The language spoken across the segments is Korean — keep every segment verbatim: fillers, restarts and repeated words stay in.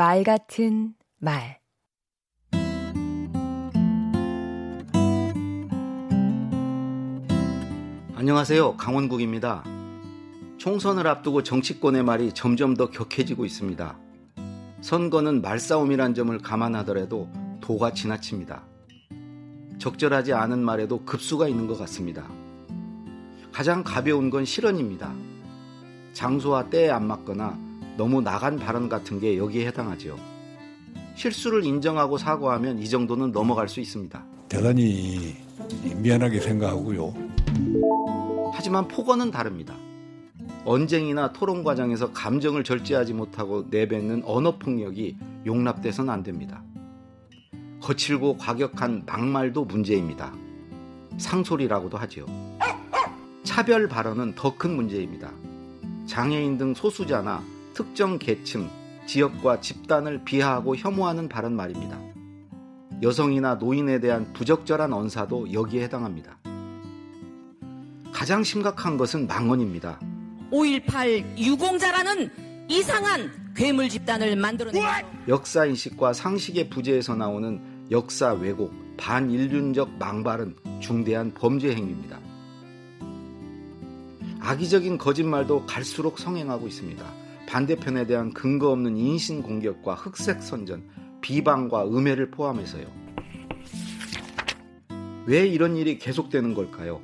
말 같은 말. 안녕하세요. 강원국입니다. 총선을 앞두고 정치권의 말이 점점 더 격해지고 있습니다. 선거는 말싸움이란 점을 감안하더라도 도가 지나칩니다. 적절하지 않은 말에도 급수가 있는 것 같습니다. 가장 가벼운 건 실언입니다. 장소와 때에 안 맞거나 너무 나간 발언 같은 게 여기에 해당하죠. 실수를 인정하고 사과하면 이 정도는 넘어갈 수 있습니다. 대단히 미안하게 생각하고요. 하지만 폭언은 다릅니다. 언쟁이나 토론 과정에서 감정을 절제하지 못하고 내뱉는 언어폭력이 용납돼서는 안 됩니다. 거칠고 과격한 막말도 문제입니다. 상소리라고도 하죠. 차별 발언은 더 큰 문제입니다. 장애인 등 소수자나 특정 계층, 지역과 집단을 비하하고 혐오하는 발언 말입니다. 여성이나 노인에 대한 부적절한 언사도 여기에 해당합니다. 가장 심각한 것은 망언입니다. 오일팔 유공자라는 이상한 괴물 집단을 만들어낸 역사인식과 상식의 부재에서 나오는 역사 왜곡, 반인륜적 망발은 중대한 범죄 행위입니다. 악의적인 거짓말도 갈수록 성행하고 있습니다. 반대편에 대한 근거 없는 인신공격과 흑색선전, 비방과 음해를 포함해서요. 왜 이런 일이 계속되는 걸까요?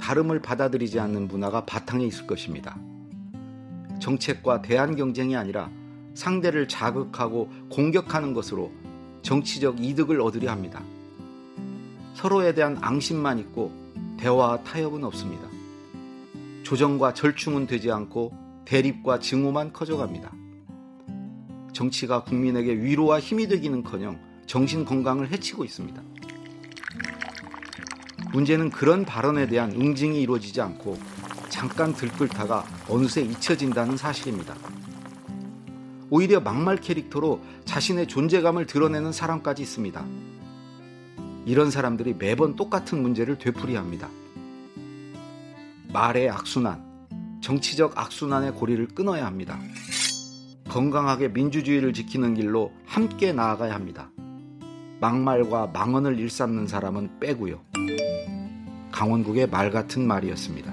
다름을 받아들이지 않는 문화가 바탕에 있을 것입니다. 정책과 대안 경쟁이 아니라 상대를 자극하고 공격하는 것으로 정치적 이득을 얻으려 합니다. 서로에 대한 앙심만 있고 대화와 타협은 없습니다. 조정과 절충은 되지 않고 대립과 증오만 커져갑니다. 정치가 국민에게 위로와 힘이 되기는커녕 정신건강을 해치고 있습니다. 문제는 그런 발언에 대한 응징이 이루어지지 않고 잠깐 들끓다가 어느새 잊혀진다는 사실입니다. 오히려 막말 캐릭터로 자신의 존재감을 드러내는 사람까지 있습니다. 이런 사람들이 매번 똑같은 문제를 되풀이합니다. 말의 악순환, 정치적 악순환의 고리를 끊어야 합니다. 건강하게 민주주의를 지키는 길로 함께 나아가야 합니다. 막말과 망언을 일삼는 사람은 빼고요. 강원국의 말 같은 말이었습니다.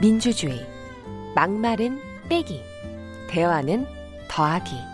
민주주의, 막말은 빼기, 대화는 더하기.